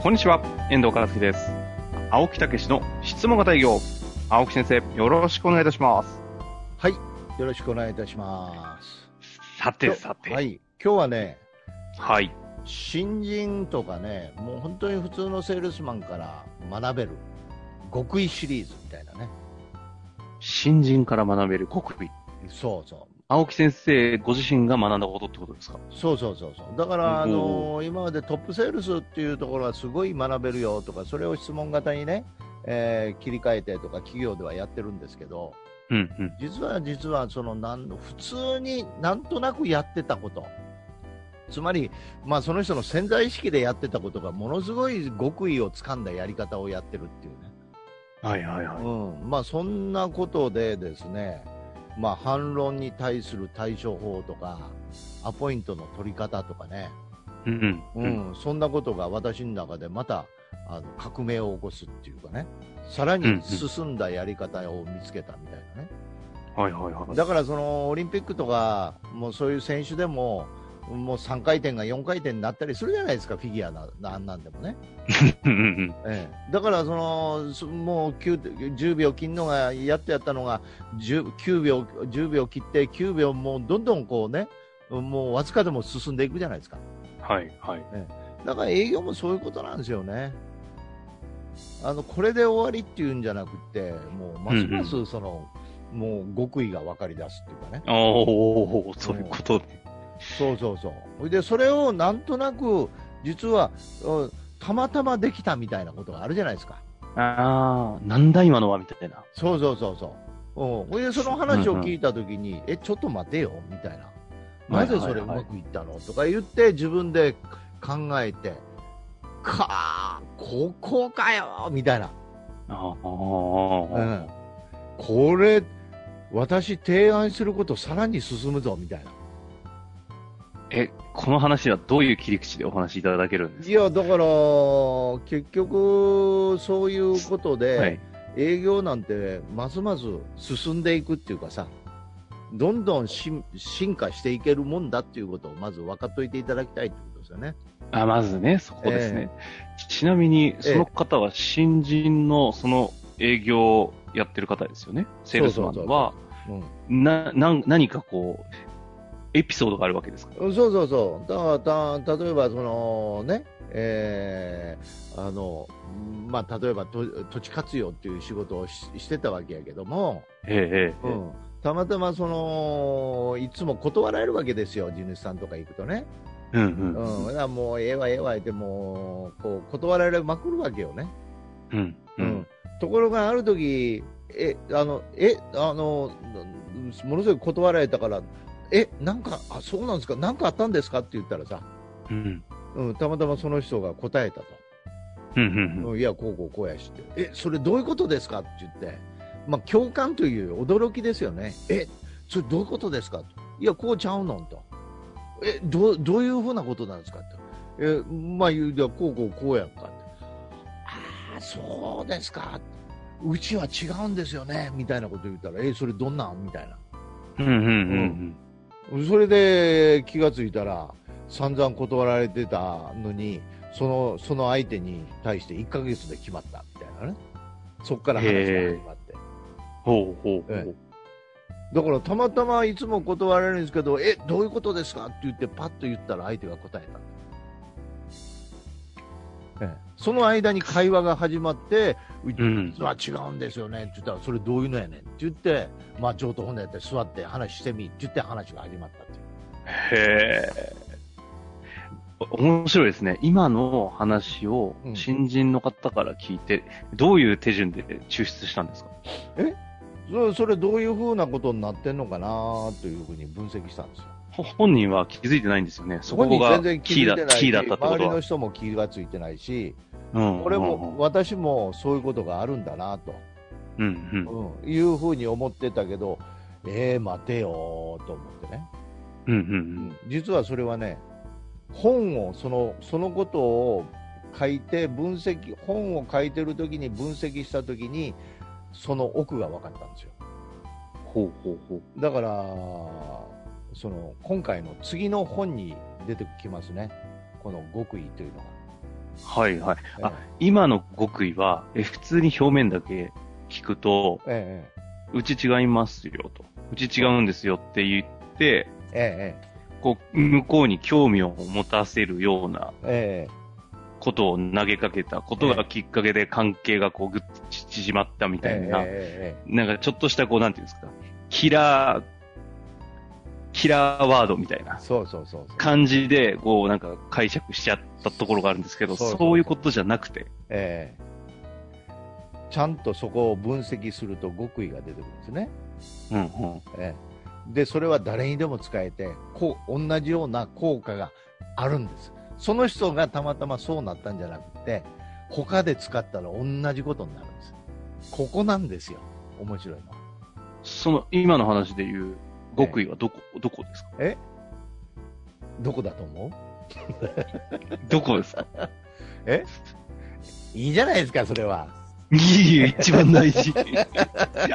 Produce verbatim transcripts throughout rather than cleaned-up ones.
こんにちは、遠藤克樹です。青木毅の質問型営業。青木先生、よろしくお願いいたします。はい、よろしくお願いいたします。さてさて、はい、今日はね、はい、新人とかね、もう本当に普通のセールスマンから学べる極意シリーズみたいなね。新人から学べる極意。そうそう。青木先生ご自身が学んだことってことですか？そうそうそうそう。だから、あのー、今までトップセールスっていうところはすごい学べるよとか、それを質問型にね、えー、切り替えてとか企業ではやってるんですけど、うんうん、実は実はそのなん普通になんとなくやってたこと。つまり、まあ、その人の潜在意識でやってたことがものすごい極意をつかんだやり方をやってるっていうね。はいはいはい。うん。まあそんなことでですね、まあ反論に対する対処法とかアポイントの取り方とかね。うん、うんうん、そんなことが私の中でまたあの革命を起こすっていうかね、さらに進んだやり方を見つけたみたいなね。うんうん、はいはいはい。だからそのオリンピックとかもうそういう選手でも。もうさんかいてんがよんかいてんになったりするじゃないですか、フィギュアな、なんなんでもね、ええ、だからそのもうじゅうびょう切るのがやっとやったのが じゅう, きゅうびょうじゅうびょう切ってきゅうびょうもうどんどんこうね、もうわずかでも進んでいくじゃないですか。はいはい、ええ、だから営業もそういうことなんですよね。あのこれで終わりっていうんじゃなくて、もうますますその、うんうん、もう極意が分かり出すっていうかね。おお、そういうことね。そうそうそう。で、それをなんとなく、実は、うん、たまたまできたみたいなことがあるじゃないですか。ああ、なんだ今のはみたいな。そうそうそうそう。うん。それで、その話を聞いたときに、うんうん、え、ちょっと待てよ、みたいな。なぜそれうまくいったの、はいはいはい、とか言って、自分で考えて、かー、ここかよ、みたいな。ああ。うん。これ、私提案することさらに進むぞ、みたいな。え、この話はどういう切り口でお話しいただけるんですか？いや、だから結局そういうことで、はい、営業なんてますます進んでいくっていうかさ、どんどん進化していけるもんだっていうことをまず分かっといていただきたいってことですよね。あ、まずね、そこですね、えー、ちなみにその方は新人のその営業をやってる方ですよね。セールスマンは何かこうエピソードがあるわけですか？そうそうそう。だからた例えばそのね、えーあのまあ、例えばと土地活用っていう仕事を し, してたわけやけども、えーえーうん、たまたまそのいつも断られるわけですよ、地主さんとか行くとね、うんうんうん、だもうええわええわってもうこう断られまくるわけよね、うんうんうん、ところがある時えあのえあのものすごい断られたから、え、なんか、あ、そうなんですか、なんかあったんですかって言ったらさ、うんうん、たまたまその人が答えたと、うんうん、いや、こうこうこうやしって、え、それどういうことですかって言って、まあ、共感という驚きですよね。え、それどういうことですかと、いや、こうちゃうのんと、え、どう、どういうふうなことなんですかと、え、まあ、言う、いや、こうこうこうやんかって、ああ、そうですか、うちは違うんですよね、みたいなこと言ったら、え、それどんなんみたいな。うんうんうんうんそれで気がついたら散々断られてたのにその、その相手に対していっかげつで決まったみたいなね。そっから話が始まって、ほうほうほう。だからたまたまいつも断られるんですけど、え、どういうことですかって言ってパッと言ったら相手が答えた。ええ、その間に会話が始まって、うん、あ、違うんですよねって言ったら、それどういうのやねんって言って、まあ、上等本でやって座って話してみって言って話が始まったっていう。へー、面白いですね。今の話を新人の方から聞いて、うん、どういう手順で抽出したんですか？え、そ, それどういうふうなことになってんのかなというふうに分析したんですよ。本人は気づいてないんですよね。そこがキーだったってことは周りの人も気がついてないし、うん、俺も、うん、私もそういうことがあるんだなと、うんうんうん、いうふうに思ってたけど、えー、待てよと思ってね、うんうんうん、実はそれはね、本をその、そのことを書いて分析、本を書いてるときに分析したときにその奥が分かったんですよ。ほうほうほう。だからその今回の次の本に出てきますね、この極意というのが。はいはい、えー、あ、今の極意はえ普通に表面だけ聞くと、えー、うち違いますよと、うち違うんですよって言って、えー、こう向こうに興味を持たせるようなことを投げかけたことがきっかけで関係がこうぐっと縮まったみたいな、えーえー、なんかちょっとしたこうなんていうんですか、キラーキラーワードみたいな感じでこうなんか解釈しちゃったところがあるんですけど、そういうことじゃなくて、えー、ちゃんとそこを分析すると極意が出てくるんですね、うんうん、えー、でそれは誰にでも使えてこう同じような効果があるんです。その人がたまたまそうなったんじゃなくて他で使ったら同じことになるんです。ここなんですよ面白いの。その今の話で言う極意はどこ、どこですか？え？どこだと思う？どこですか？え？いいじゃないですか、それは。いいよ、一番大事。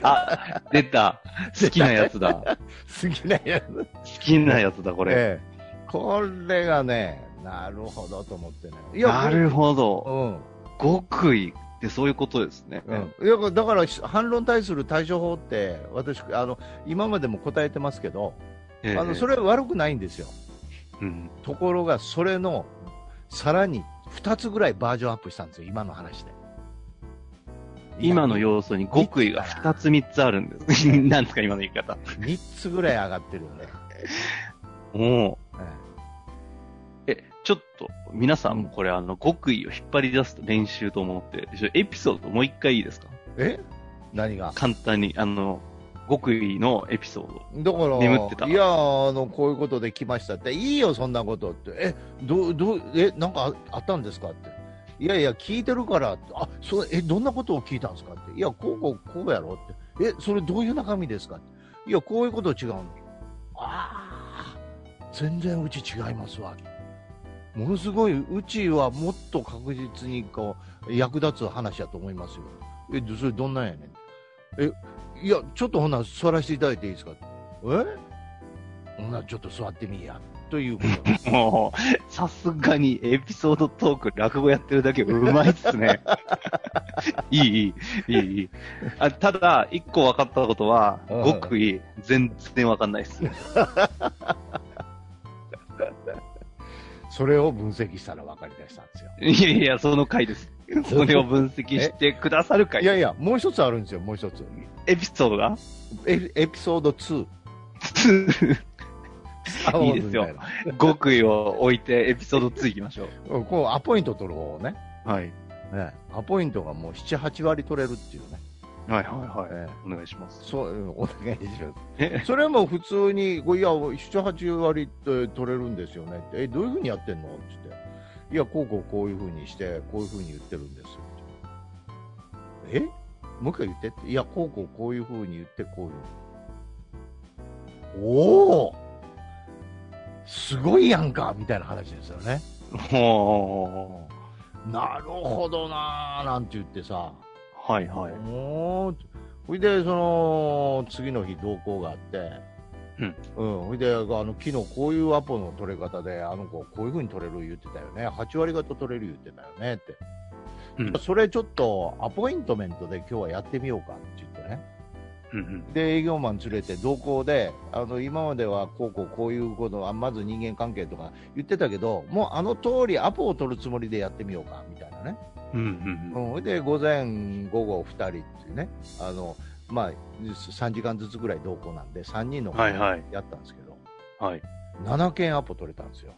あ、出た。好きなやつだ。好きなやつ。好きなやつだ、これ。ええ、これがね、なるほどと思ってね。いや、なるほど。うん、極意。でそういうことですね、うん、いやだから反論対する対処法って私あの今までも答えてますけど、えー、あのそれは悪くないんですよ、うん、ところがそれのさらにふたつぐらいバージョンアップしたんですよ今の話で。今の要素に極意がふたつみっつあるんですなんですか今の言い方みっつぐらい上がってるよねもう、はい、えちょっと皆さんもこれあの極意を引っ張り出す練習と思ってエピソードもう一回いいですか？え？何が？簡単にあの極意のエピソードだから眠ってた。いやあのこういうことできましたっていいよそんなことって、えどどえなんか あ, あったんですかって、いやいや聞いてるから、あそえどんなことを聞いたんですかって、いやこうこうこうやろって、えそれどういう中身ですかって、いやこういうこと違うんだ、あ全然うち違いますわ。ものすごい、うちはもっと確実にこう役立つ話だと思いますよ。え、それどんなんやねん。え、いや、ちょっとほな座らせていただいていいですか。え、ほなちょっと座ってみや。ということもう、さすがにエピソードトーク、落語やってるだけうまいっすね。いい、いい、いい。あ、ただ、一個分かったことは、極意、全然分かんないっす。それを分析したら分かりだしたんですよ。いやいや、その回です。それを分析してくださる回。いやいや、もう一つあるんですよ、もう一つ。エピソードが？エ、エピソードツー。いいですよ。極意を置いてエピソードツーいきましょう。こう、アポイント取る方をね。はい。ね、アポイントがもうなな、はちわり取れるっていうね。はいはいはい、えー、お願いします。そう、お願いします。それも普通に、いや、なな、はちわりって取れるんですよねって、え、どういうふうにやってんのって言って、いや、こうこうこういうふうにして、こういうふうに言ってるんですって。え？もう一回言ってって、いや、こうこうこういうふうに言って、こういう。おー！すごいやんかみたいな話ですよね。おー。なるほどなーなんて言ってさ。はいはい。もうほいでその次の日同行があって、うん、うん、ほいであの昨日こういうアポの取れ方であの子こういう風に取れる言ってたよね、はちわりがた取れる言ってたよねって、うん、それちょっとアポイントメントで今日はやってみようかって言ってね、うんうん、で営業マン連れて同行であの今まではこうこうこういうことはまず人間関係とか言ってたけどもうあの通りアポを取るつもりでやってみようかみたいなね。うんうんうんうん、で午前午後ふたりっていうねあの、まあ、さんじかんずつぐらい同行なんでさんにんの方でやったんですけど、はいはい、ななけんアポ取れたんですよ。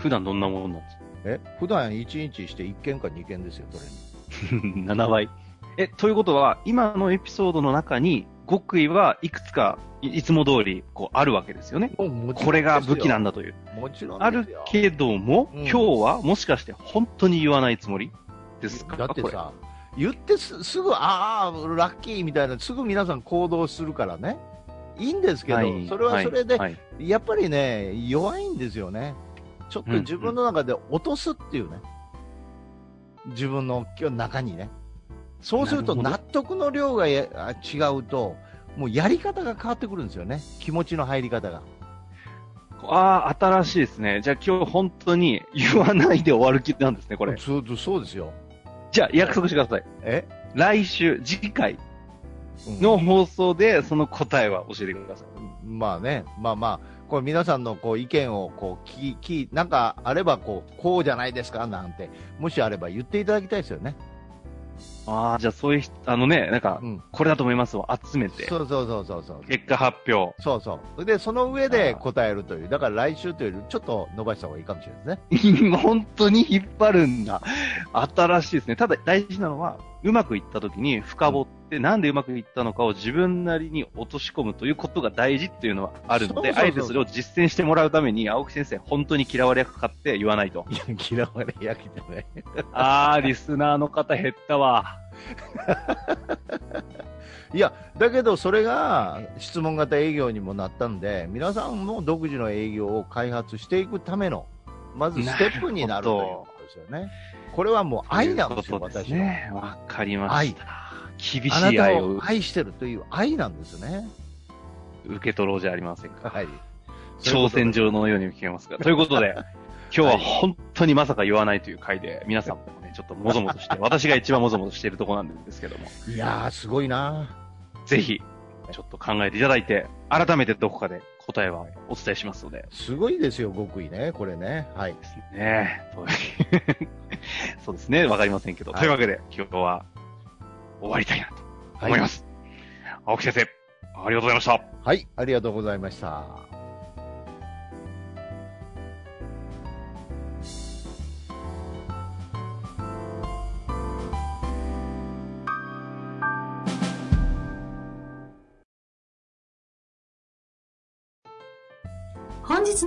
普段どんなものなんですか？え普段いちにちしていっけんかにけんですよ取れるの。ななばいえ、ということは、今のエピソードの中に、極意はいくつか、いつも通り、こう、あるわけですよね。これが武器なんだという。もちろん。あるけども、うん、今日はもしかして本当に言わないつもりですか？だってさ、言ってす、すぐ、ああ、ラッキーみたいな、すぐ皆さん行動するからね。いいんですけど、はい、それはそれで、はいはい、やっぱりね、弱いんですよね。ちょっと自分の中で落とすっていうね。うんうん、自分の中にね。そうすると納得の量が違うと、もうやり方が変わってくるんですよね。気持ちの入り方が。ああ、新しいですね。じゃあ今日本当に言わないで終わる気なんですね、これ。そう、そうですよ。じゃあ約束してください。え？来週、次回の放送でその答えは教えてください。うん、まあね、まあまあ。これ皆さんのこう意見をこう聞き、なんかあればこう、こうじゃないですかなんて、もしあれば言っていただきたいですよね。ああ、じゃあそういう、あのね、なんか、うん、これだと思いますを集めて。そうそうそうそうそう。結果発表。そうそう。で、その上で答えるという。だから来週というよりちょっと伸ばした方がいいかもしれないですね。本当に引っ張るんだ。新しいですね。ただ大事なのは、うまくいった時に深掘って、うん、なんでうまくいったのかを自分なりに落とし込むということが大事っていうのはあるので、そうそうそうそう、あえてそれを実践してもらうために、青木先生、本当に嫌われ役買って言わないと。いや、嫌われ役じゃない。あー、リスナーの方減ったわ。いや、だけどそれが質問型営業にもなったんで、皆さんも独自の営業を開発していくための、まずステップになるという。ですよね、これはもう愛なんですよ、私ね。わかりました。厳しい愛を。あなたを愛してるという愛なんですね。受け取ろうじゃありませんか。はい。挑戦状のように聞けますが。ということで、今日は本当にまさか言わないという回で、皆さんもね、ちょっともぞもぞして、私が一番もぞもぞしているところなんですけども。いやー、すごいな。ぜひ、ちょっと考えていただいて、改めてどこかで答えはお伝えしますので。すごいですよ、極意ね、これね。はい。ですね。そうですね、わかりませんけど。はい、というわけで、今日は終わりたいなと思います。はい、青木先生、ありがとうございました。はい、ありがとうございました。本日